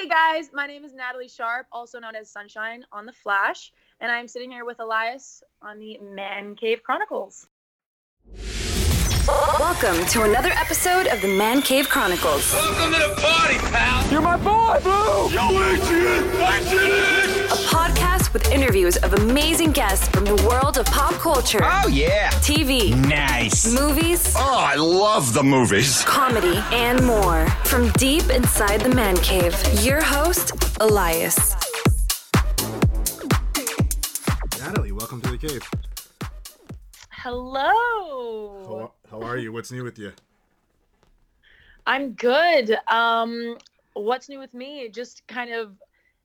Hey guys, my name is Natalie Sharp, also known as Sunshine on The Flash, and I'm sitting here with Elias on the Man Cave Chronicles. Welcome to another episode of the Man Cave Chronicles. Welcome to the party, pal! You're my boy, Blue! Yo, idiot! I did it! A podcast with interviews of amazing guests from the world of pop culture. Oh, yeah! TV. Nice. Movies. Oh, I love the movies. Comedy and more. From deep inside the Man Cave, your host, Elias. Natalie, welcome to the cave. Hello. How are you? What's new with you? I'm good. What's new with me? Just kind of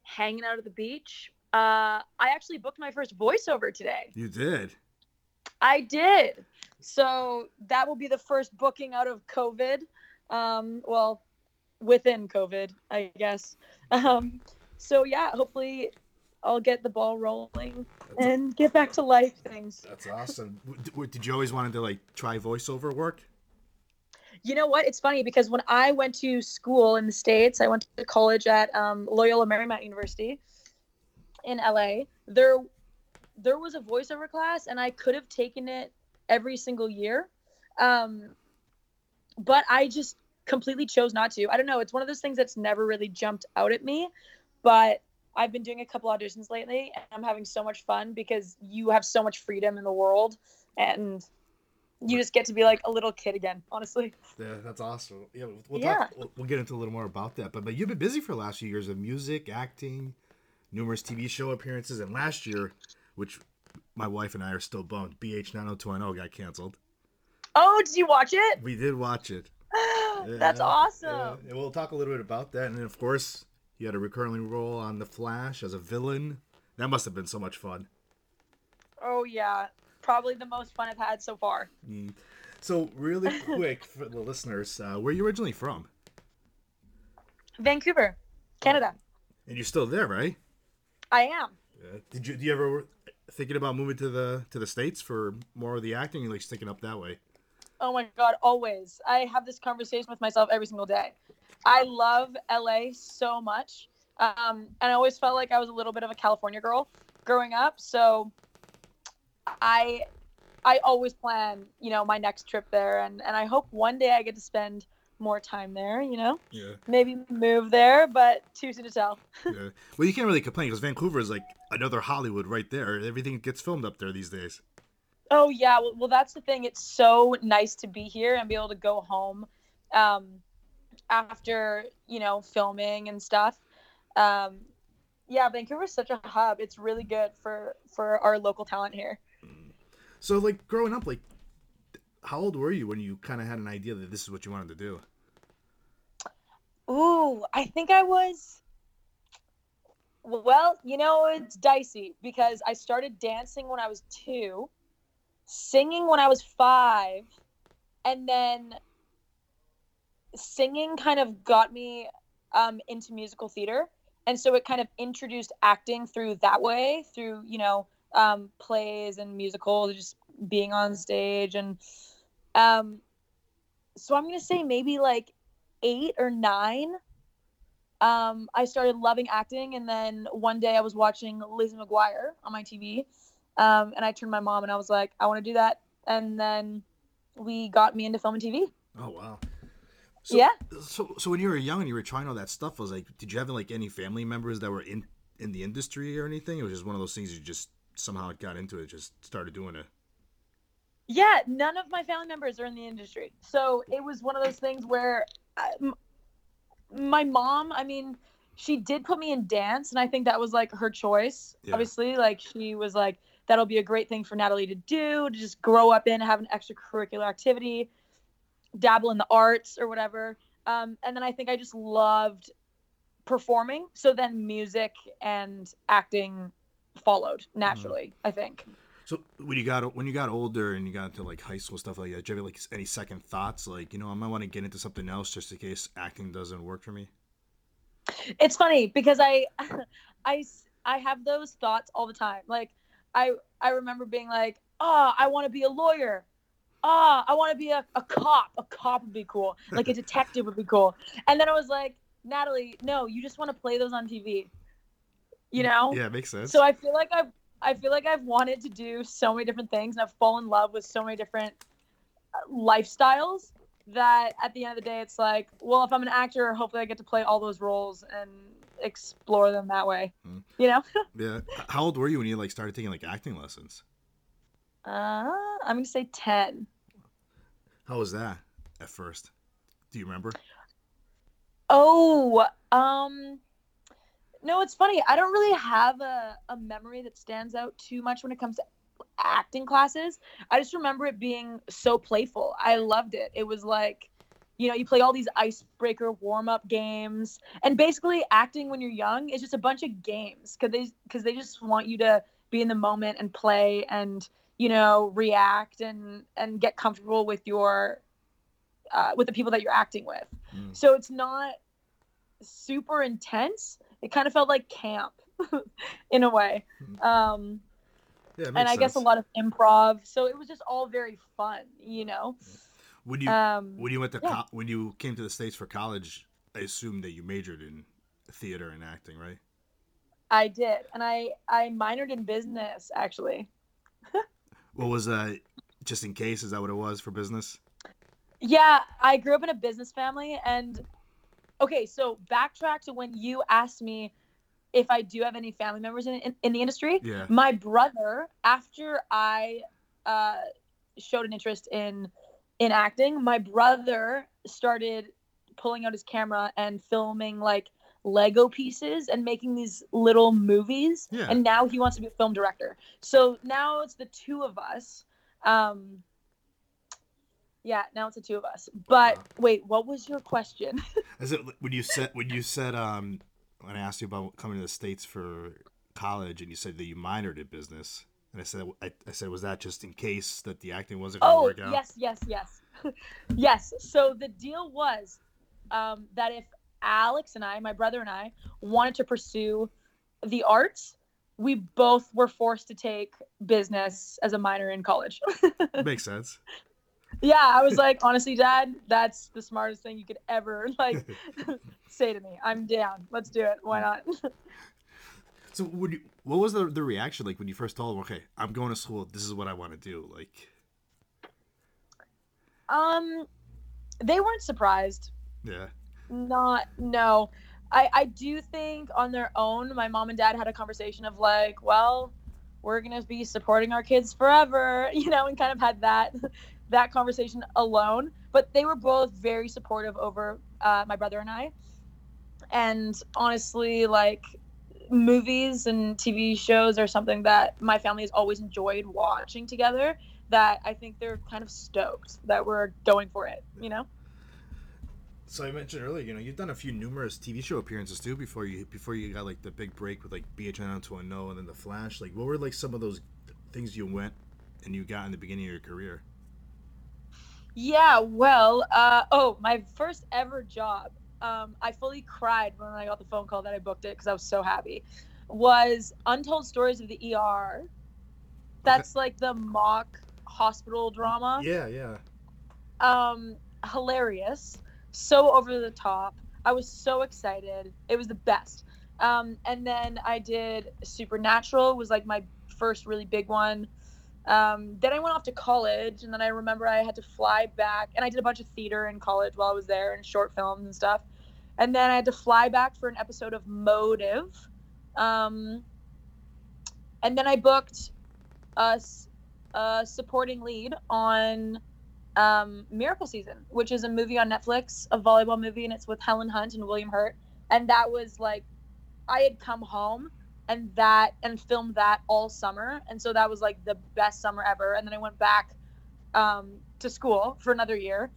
hanging out at the beach. I actually booked my first voiceover today. You did? I did. So that will be the first booking out of COVID. Well, within COVID, I guess. So yeah, hopefully I'll get the ball rolling and get back to life things. That's awesome. Did you always want to like try voiceover work? You know what? It's funny because when I went to school in the States, I went to college at Loyola Marymount University in LA. There was a voiceover class and I could have taken it every single year. But I just completely chose not to. I don't know. It's one of those things that's never really jumped out at me, but I've been doing a couple auditions lately and I'm having so much fun because you have so much freedom in the world and you just get to be like a little kid again, honestly. Yeah, that's awesome. Yeah, we'll get into a little more about that. But you've been busy for the last few years of music, acting, numerous TV show appearances, and last year, which my wife and I are still bummed, BH90210 got canceled. Oh, did you watch it? We did watch it. That's awesome. Yeah. And we'll talk a little bit about that. And then, of course, you had a recurring role on The Flash as a villain. That must have been so much fun. Oh, yeah. Probably the most fun I've had so far. Mm. So really quick for the listeners, where are you originally from? Vancouver, Canada. And you're still there, right? I am. Did you ever thinking about moving to the States for more of the acting and like sticking up that way? Oh my God, always. I have this conversation with myself every single day. I love LA so much. And I always felt like I was a little bit of a California girl growing up. So I always plan, you know, my next trip there. And I hope one day I get to spend more time there, you know? Yeah. Maybe move there, but too soon to tell. Yeah. Well, you can't really complain because Vancouver is like another Hollywood right there. Everything gets filmed up there these days. Oh, yeah. Well, that's the thing. It's so nice to be here and be able to go home after, you know, filming and stuff. Yeah, Vancouver is such a hub. It's really good for our local talent here. So, like, growing up, like, how old were you when you kind of had an idea that this is what you wanted to do? Ooh, I think I was... Well, you know, it's dicey because I started dancing when I was 2, singing when I was 5, and then singing kind of got me into musical theater. And so it kind of introduced acting through that way, through, you know, plays and musicals, just being on stage. And so I'm going to say maybe like 8 or 9. I started loving acting, and then one day I was watching Lizzie McGuire on my TV, and I turned my mom and I was like, I want to do that. And then we got me into film and TV. Oh, wow. So, yeah. So when you were young and you were trying all that stuff, I was like, did you have like any family members that were in the industry or anything? It was just one of those things you just somehow got into it, just started doing it. Yeah, none of my family members are in the industry. So it was one of those things where my mom, I mean, she did put me in dance, and I think that was like her choice. Yeah. Obviously, like she was like, that'll be a great thing for Natalie to do, to just grow up in, have an extracurricular activity, dabble in the arts or whatever. And then I think I just loved performing. So then music and acting followed naturally, I think. So when you got older and you got into like high school stuff like that, did you have like any second thoughts? Like, you know, I might want to get into something else just in case acting doesn't work for me. It's funny because I have those thoughts all the time. Like I remember being like, oh, I want to be a lawyer. I want to be a cop. A cop would be cool. Like a detective would be cool. And then I was like, Natalie, no, you just want to play those on TV, you know? Yeah, it makes sense. So I feel like I've wanted to do so many different things, and I've fallen in love with so many different lifestyles that at the end of the day, it's like, well, if I'm an actor, hopefully I get to play all those roles and explore them that way, you know? Yeah. How old were you when you like started taking like acting lessons? I'm going to say 10. How was that at first? Do you remember? Oh, no, it's funny. I don't really have a memory that stands out too much when it comes to acting classes. I just remember it being so playful. I loved it. It was like, you know, you play all these icebreaker warm-up games. And basically acting when you're young is just a bunch of games because they just want you to be in the moment and play and, you know, react and get comfortable with your with the people that you're acting with. So it's not super intense. It kind of felt like camp in a way. Yeah, and I guess a lot of improv. So it was just all very fun, you know? When you came to the States for college, I assume that you majored in theater and acting, right? I did. And I minored in business, actually. What was just in case? Is that what it was for business? Yeah, I grew up in a business family. And okay, so backtrack to when you asked me if I do have any family members in the industry. Yeah. My brother, after I showed an interest in acting, my brother started pulling out his camera and filming like Lego pieces and making these little movies. Yeah. And now he wants to be a film director. So now it's the two of us. But wait, what was your question? Is it when I asked you about coming to the States for college and you said that you minored in business, and I said, was that just in case that the acting wasn't going to work out? Yes. Yes. So the deal was that if Alex and I, my brother and I, wanted to pursue the arts, we both were forced to take business as a minor in college. Makes sense. Yeah, I was like, honestly, Dad, that's the smartest thing you could ever like say to me. I'm down. Let's do it. Why not? So, what was the reaction like when you first told him, okay, I'm going to school. This is what I want to do. Like, they weren't surprised. Yeah. No. I do think on their own, my mom and dad had a conversation of like, well, we're gonna be supporting our kids forever, you know, and kind of had that conversation alone, but they were both very supportive over my brother and I. And honestly, like, movies and TV shows are something that my family has always enjoyed watching together, that I think they're kind of stoked that we're going for it, you know? So I mentioned earlier, you know, you've done a few numerous TV show appearances too before you got like the big break with like BH90210 and then The Flash. Like, what were like some of those things you went and you got in the beginning of your career? Yeah, well, my first ever job, I fully cried when I got the phone call that I booked it because I was so happy, was Untold Stories of the ER. That's like the mock hospital drama. Yeah. Hilarious. So over the top. I was so excited. It was the best. And then I did Supernatural, was like my first really big one. Then I went off to college, and then I remember I had to fly back, and I did a bunch of theater in college while I was there and short films and stuff. And then I had to fly back for an episode of Motive. And then I booked a supporting lead on Miracle Season, which is a movie on Netflix, a volleyball movie, and it's with Helen Hunt and William Hurt. And that was like, I had come home and filmed that all summer, and so that was like the best summer ever. And then I went back to school for another year,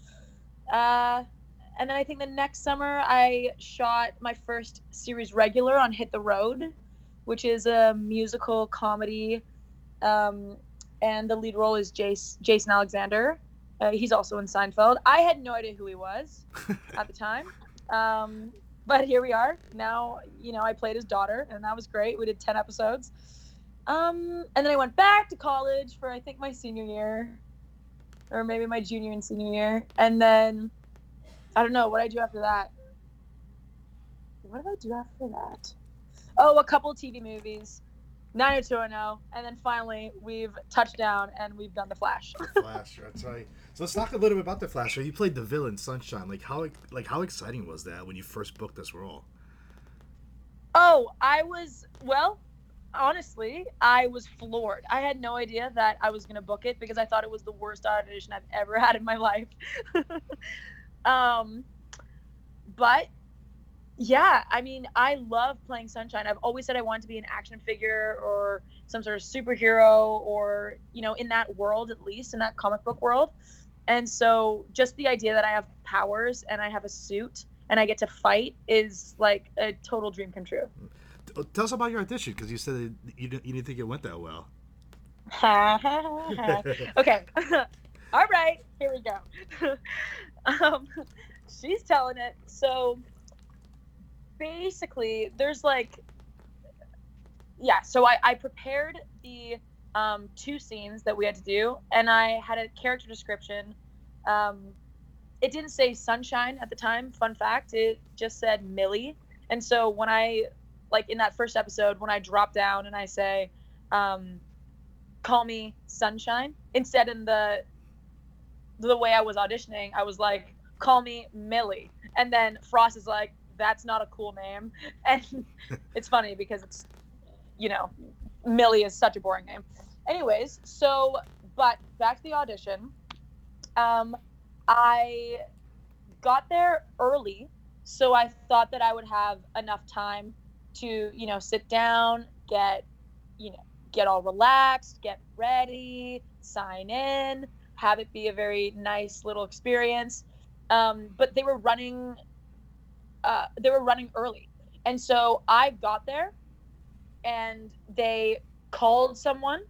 and then I think the next summer I shot my first series regular on Hit the Road, which is a musical comedy, and the lead role is Jace Jason Alexander. He's also in Seinfeld. I had no idea who he was at the time. But here we are now, you know, I played his daughter, and that was great. We did 10 episodes. And then I went back to college for, I think, my senior year, or maybe my junior and senior year. And then I don't know what I do after that. what did I do after that? Oh, a couple of TV movies, 90210, and then finally we've touched down and we've done The Flash. The Flash, that's right. So let's talk a little bit about The Flash. So you played the villain, Sunshine. How exciting was that when you first booked this role? Oh, I was floored. I had no idea that I was going to book it because I thought it was the worst audition I've ever had in my life. But yeah, I mean, I love playing Sunshine. I've always said I wanted to be an action figure or some sort of superhero or, you know, in that world, at least in that comic book world. And so just the idea that I have powers and I have a suit and I get to fight is like a total dream come true. Tell us about your audition, because you said you didn't think it went that well. Okay. All right. Here we go. She's telling it. So basically, there's I prepared the two scenes that we had to do, and I had a character description. It didn't say Sunshine at the time. Fun fact, it just said Millie. And so when I... like in that first episode, when I drop down and I say, call me Sunshine, instead in the way I was auditioning, I was like, call me Millie. And then Frost is like, that's not a cool name. And it's funny because it's, you know, Millie is such a boring name. Anyways, so, but back to the audition. I got there early, so I thought that I would have enough time to, you know, sit down, get all relaxed, get ready, sign in, have it be a very nice little experience. But they were running early. And so I got there and they called someone,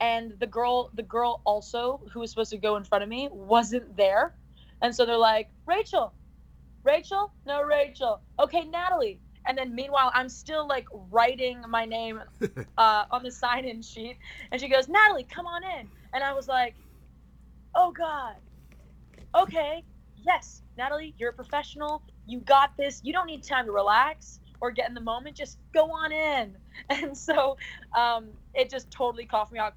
and the girl also who was supposed to go in front of me wasn't there. And so they're like, Rachel? No, Rachel. Okay, Natalie. And then meanwhile, I'm still like writing my name on the sign-in sheet. And she goes, Natalie, come on in. And I was like, oh, God. Okay. Yes, Natalie, you're a professional. You got this. You don't need time to relax or get in the moment. Just go on in. And so it just totally caught me off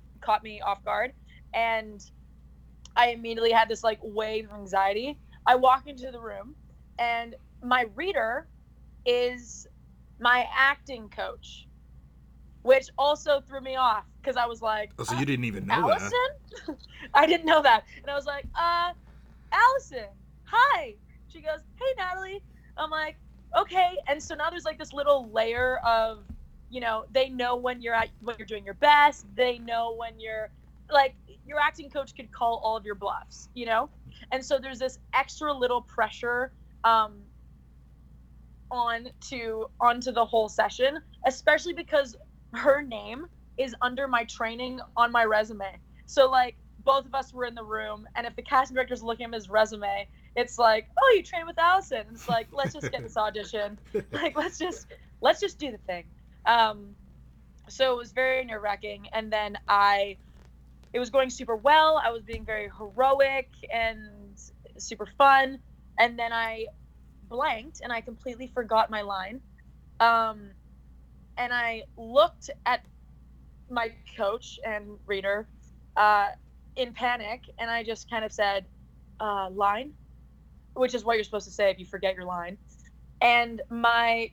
guard. And I immediately had this like wave of anxiety. I walk into the room and my reader is my acting coach, which also threw me off because I was like, oh, so you didn't even know Allison? That. I didn't know that. And I was like, Allison, hi. She goes, hey, Natalie. I'm like, okay. And so now there's like this little layer of, you know, they know when you're doing your best. They know when you're like, your acting coach could call all of your bluffs, you know? And so there's this extra little pressure, onto the whole session, especially because her name is under my training on my resume. So like both of us were in the room, and if the casting director's looking at his resume, it's like, oh, you trained with Allison. It's like, let's just get this audition. Like, let's just do the thing. So it was very nerve-wracking. And then it was going super well. I was being very heroic and super fun. And then I blanked and I completely forgot my line. And I looked at my coach and reader in panic, and I just kind of said, line, which is what you're supposed to say if you forget your line. And my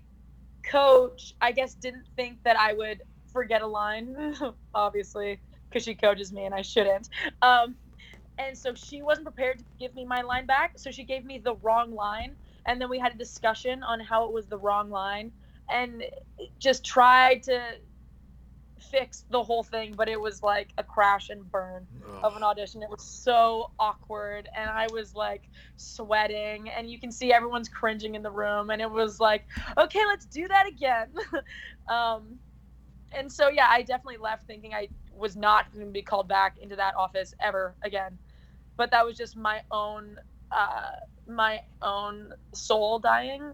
coach, I guess, didn't think that I would forget a line, obviously, because she coaches me and I shouldn't. And so she wasn't prepared to give me my line back, so she gave me the wrong line. And then we had a discussion on how it was the wrong line and just tried to fix the whole thing. But it was like a crash and burn of an audition. It was so awkward. And I was like sweating, and you can see everyone's cringing in the room. And it was like, okay, let's do that again. And so, yeah, I definitely left thinking I was not going to be called back into that office ever again. But that was just my own soul dying.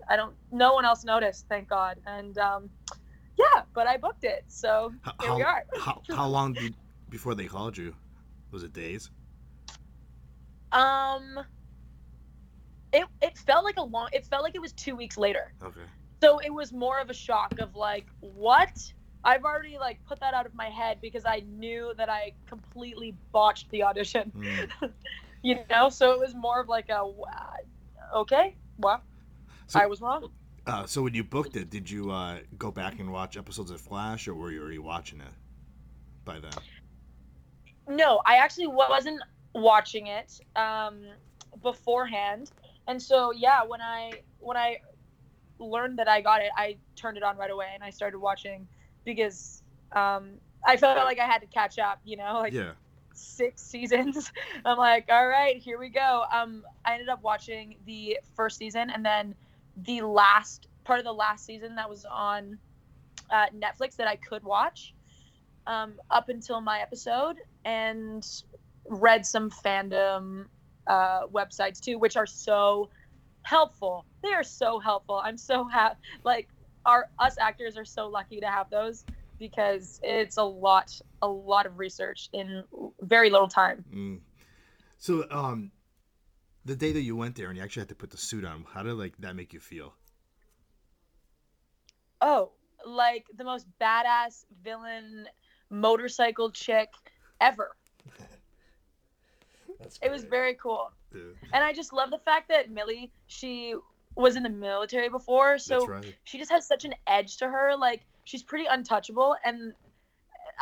No one else noticed, thank God. And but I booked it. So here we are. How long before they called you? Was it days? It felt like it was 2 weeks later. Okay. So it was more of a shock of like, what? I've already like put that out of my head because I knew that I completely botched the audition. Mm. You know, so it was more of like a, okay, well, so, I was wrong. So when you booked it, did you go back and watch episodes of Flash, or were you already watching it by then? No, I actually wasn't watching it beforehand. And so, yeah, when I learned that I got it, I turned it on right away and I started watching because I felt like I had to catch up, you know, like yeah. 6 seasons. I'm like, all right, here we go. I ended up watching the first season and then the last part of the last season that was on Netflix that I could watch up until my episode, and read some fandom websites too, which are so helpful. They are so helpful. I'm so happy. Like, us actors are so lucky to have those because it's a lot of research in very little time. Mm. So, the day that you went there and you actually had to put the suit on, how did like that make you feel? Oh, like the most badass villain motorcycle chick ever. It was very cool. Yeah. And I just love the fact that Millie, she was in the military before, so right. She just has such an edge to her. Like, she's pretty untouchable, and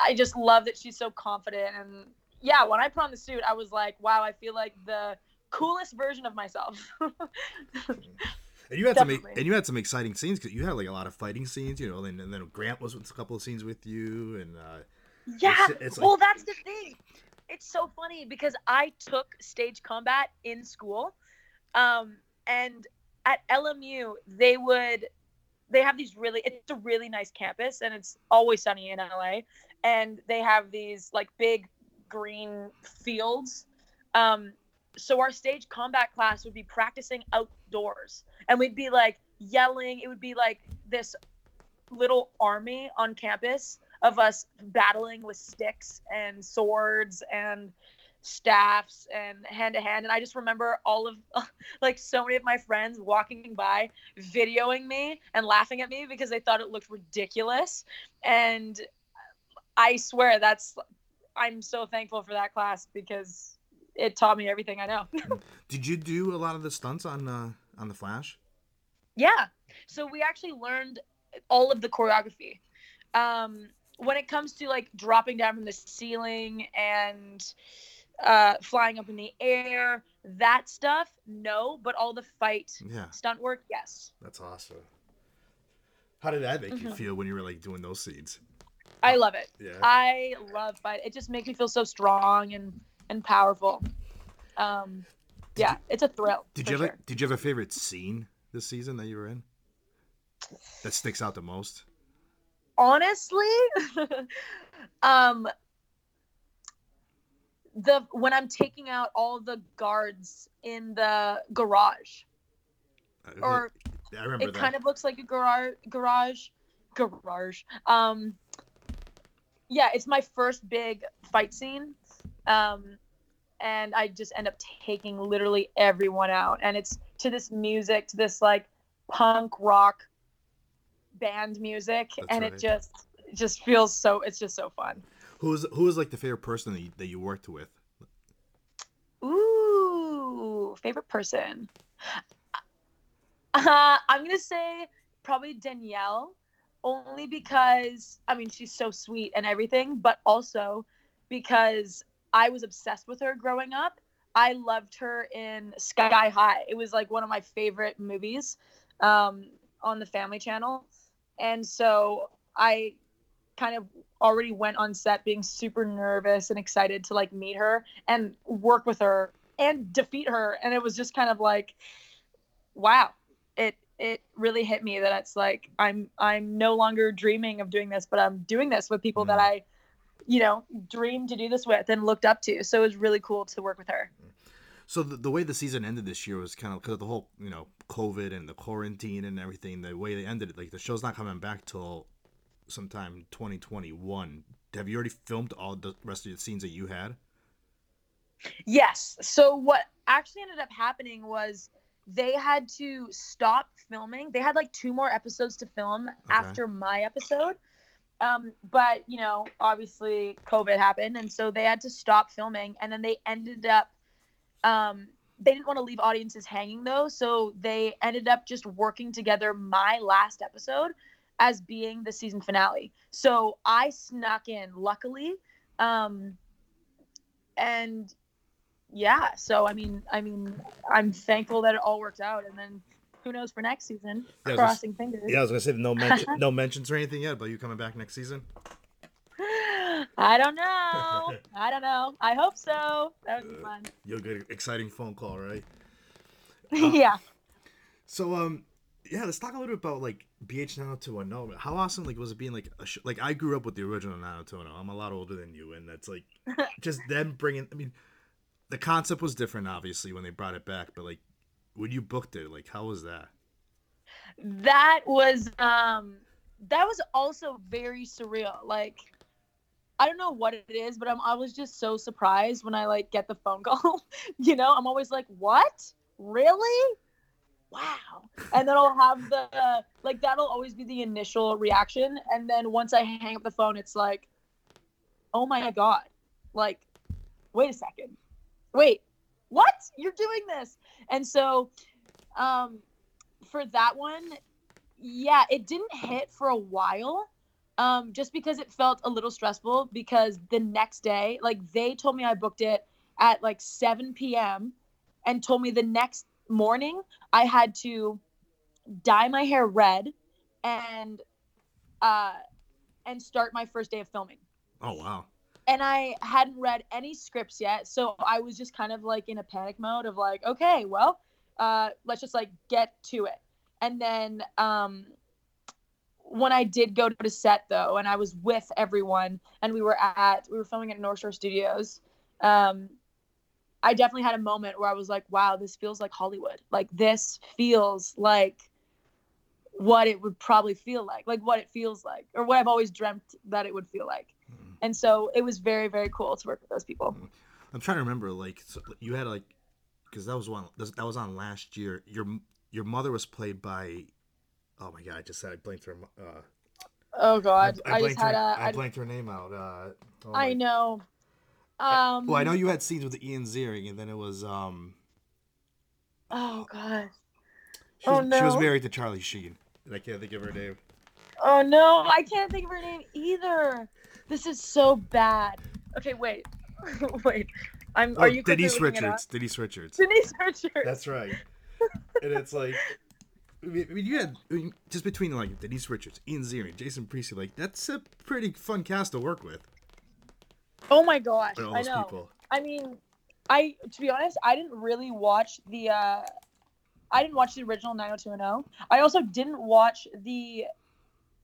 I just love that she's so confident. And yeah, when I put on the suit, I was like, wow, I feel like the coolest version of myself. And you had you had some exciting scenes, because you had like a lot of fighting scenes, you know, and then Grant was with a couple of scenes with you, and yeah, it's like... well, that's the thing. It's so funny because I took stage combat in school, and at LMU they have these really, it's a really nice campus, and it's always sunny in LA, and they have these like big green fields. So our stage combat class would be practicing outdoors, and we'd be like yelling. It would be like this little army on campus of us battling with sticks and swords and staffs and hand to hand. And I just remember all of like so many of my friends walking by, videoing me and laughing at me because they thought it looked ridiculous. And I swear I'm so thankful for that class because it taught me everything I know. Did you do a lot of the stunts on The Flash? Yeah. So we actually learned all of the choreography. When it comes to like dropping down from the ceiling and flying up in the air, that stuff, no. But all the fight stunt work, yes. That's awesome. How did that make you feel when you were like doing those scenes? I love it. Yeah. I love fight. It just makes me feel so strong and powerful. It's a thrill. Did you have a favorite scene this season that you were in that sticks out the most? Honestly, when I'm taking out all the guards in the garage, or I remember it kind of looks like a garage. It's my first big fight scene, and I just end up taking literally everyone out, and it's to this music, to this like punk rock band music. That's and right. It just feels so, it's just so fun. Who was like the favorite person that you worked with? Ooh, favorite person. I'm gonna say probably Danielle, only because I mean she's so sweet and everything, but also because I was obsessed with her growing up. I loved her in Sky High. It was like one of my favorite movies on the Family Channel. And so I kind of already went on set being super nervous and excited to like meet her and work with her and defeat her. And it was just kind of like, wow, it really hit me that it's like, I'm no longer dreaming of doing this, but I'm doing this with people that I, you know, dreamed to do this with and looked up to. So it was really cool to work with her. So the way the season ended this year was kind of because of the whole, you know, COVID and the quarantine and everything. The way they ended it, like the show's not coming back till sometime 2021. Have you already filmed all the rest of the scenes that you had? Yes. So what actually ended up happening was they had to stop filming. They had like 2 more episodes to film after my episode. But, you know, obviously COVID happened. And so they had to stop filming. And then they ended up, they didn't want to leave audiences hanging though. So they ended up just working together my last episode as being the season finale. So I snuck in, luckily. And yeah, so I mean, I'm thankful that it all worked out, and then who knows for next season? Yeah, crossing fingers. Yeah, I was gonna say no mentions or anything yet about you coming back next season. I don't know. I hope so. That would be fun. You'll get an exciting phone call, right? Yeah. So yeah, let's talk a little bit about like BH90210. How awesome like was it being like I grew up with the original 90210. I'm a lot older than you, and that's like just them bringing. I mean. The concept was different, obviously, when they brought it back. But, like, when you booked it, like, how was that? That was also very surreal. Like, I don't know what it is, but I was just so surprised when I, like, get the phone call. You know, I'm always like, what? Really? Wow. And then I'll have the, like, that'll always be the initial reaction. And then once I hang up the phone, it's like, oh, my God. Like, wait a second. Wait, what? You're doing this. And so for that one, yeah, it didn't hit for a while just because it felt a little stressful because the next day, like they told me I booked it at like 7 p.m. and told me the next morning I had to dye my hair red and start my first day of filming. Oh, wow. And I hadn't read any scripts yet, so I was just kind of, like, in a panic mode of, like, okay, well, let's just, like, get to it. And then when I did go to set, though, and I was with everyone, and we were filming at North Shore Studios, I definitely had a moment where I was like, wow, this feels like Hollywood. Like, this feels like what it would probably feel like what it feels like, or what I've always dreamt that it would feel like. And so it was very, very cool to work with those people. I'm trying to remember, like, so you had, like, because that was on last year. Your mother was played by, oh my God, I blanked her. Oh God, I blanked her name out. I know. Well, I know you had scenes with Ian Ziering, and then it was. Oh God. She was married to Charlie Sheen, and I can't think of her name. Oh no, I can't think of her name either. This is so bad. Okay, wait. Are you Denise Richards? Denise Richards. That's right. And it's like, I mean, just between like Denise Richards, Ian Ziering, Jason Priestley, like that's a pretty fun cast to work with. Oh my gosh, I know. People. I mean, to be honest, I didn't really watch the. I didn't watch the original 90210. I also didn't watch the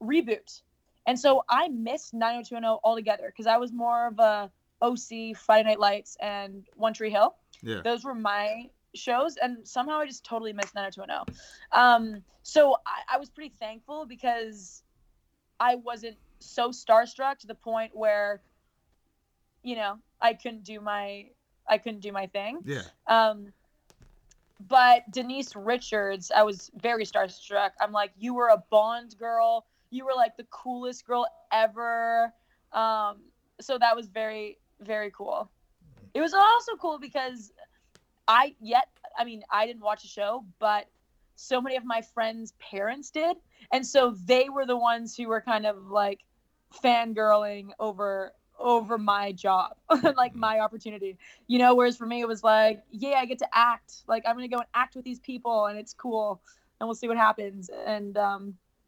reboot. And so I missed 90210 altogether because I was more of a OC, Friday Night Lights, and One Tree Hill. Yeah. Those were my shows, and somehow I just totally missed 90210. So I was pretty thankful because I wasn't so starstruck to the point where, you know, I couldn't do my thing. Yeah. But Denise Richards, I was very starstruck. I'm like, you were a Bond girl. You were like the coolest girl ever. So that was very, very cool. It was also cool because I didn't watch the show, but so many of my friends' parents did. And so they were the ones who were kind of like fangirling over my job, like my opportunity, you know, whereas for me, it was like, yeah, I get to act. Like I'm going to go and act with these people and it's cool. And we'll see what happens. And,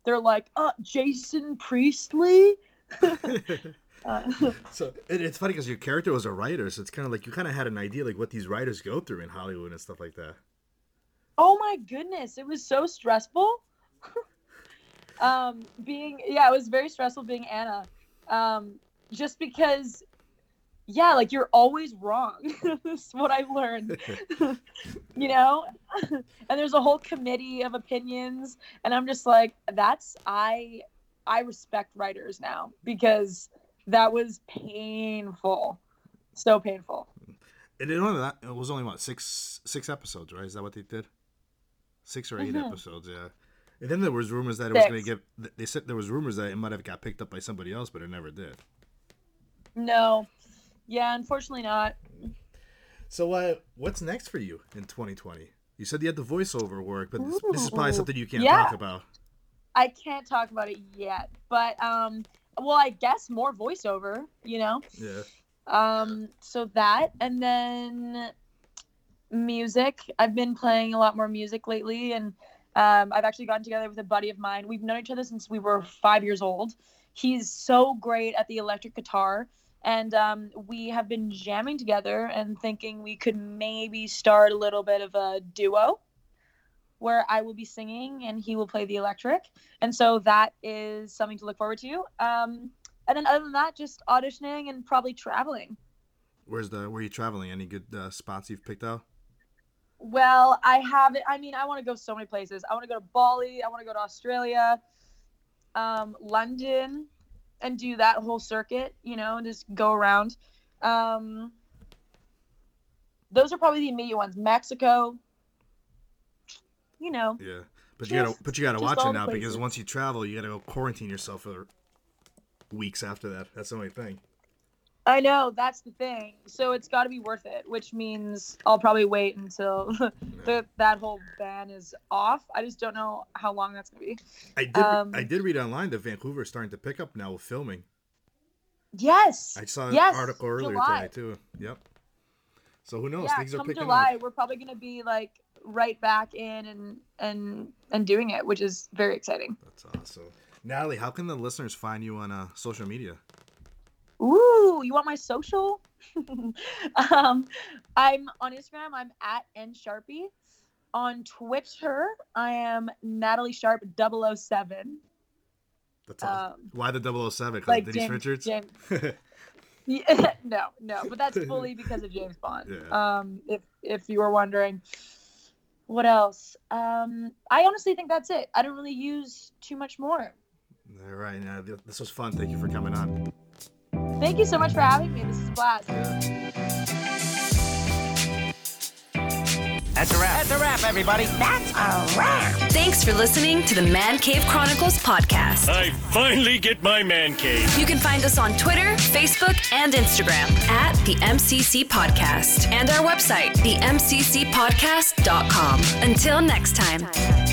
they're like, Jason Priestley. So it's funny because your character was a writer, so it's kind of like you kind of had an idea like what these writers go through in Hollywood and stuff like that. Oh my goodness, it was so stressful. It was very stressful being Anna, just because, yeah, like you're always wrong. That's what I've learned, you know? And there's a whole committee of opinions. And I'm just like, I respect writers now because that was painful. So painful. And it was only, what, six episodes, right? Is that what they did? 6 or 8 episodes, yeah. And then there was rumors that it was going to get. They said there was rumors that it might have got picked up by somebody else, but it never did. No, yeah, unfortunately not. So, what's next for you in 2020? You said you had the voiceover work, but this is probably something you can't talk about. I can't talk about it yet, but well, I guess more voiceover, you know. Yeah. So that, and then music. I've been playing a lot more music lately, and I've actually gotten together with a buddy of mine. We've known each other since we were 5 years old. He's so great at the electric guitar, and we have been jamming together and thinking we could maybe start a little bit of a duo where I will be singing and he will play the electric. And so that is something to look forward to. And then other than that, just auditioning and probably traveling. Where are you traveling? Any good spots you've picked out? Well, I want to go so many places. I want to go to Bali. I want to go to Australia, London, and do that whole circuit, you know, and just go around. Those are probably the immediate ones. Mexico, you know. Yeah, but just, you gotta watch it now because once you travel, you gotta go quarantine yourself for weeks after that. That's the only thing. I know, that's the thing. So it's got to be worth it, which means I'll probably wait until that whole ban is off. I just don't know how long that's going to be. I did read online that Vancouver is starting to pick up now with filming. Yes. I saw an article earlier today, too. Yep. So who knows? Yeah, things are picking up. We're probably going to be like right back in and doing it, which is very exciting. That's awesome. Natalie, how can the listeners find you on social media? Ooh, you want my social? I'm on Instagram. I'm at @nsharpie. On Twitter, I am Natalie Sharp 007. That's awesome. Why the 007? Because like Denise Richards? Yeah, no, but that's fully because of James Bond. Yeah. If you were wondering, what else? I honestly think that's it. I don't really use too much more. All right, this was fun. Thank you for coming on. Thank you so much for having me. This is a blast. That's a wrap. That's a wrap, everybody. That's a wrap. Thanks for listening to the Man Cave Chronicles podcast. I finally get my man cave. You can find us on Twitter, Facebook, and Instagram at the MCC Podcast and our website, themccpodcast.com. Until next time.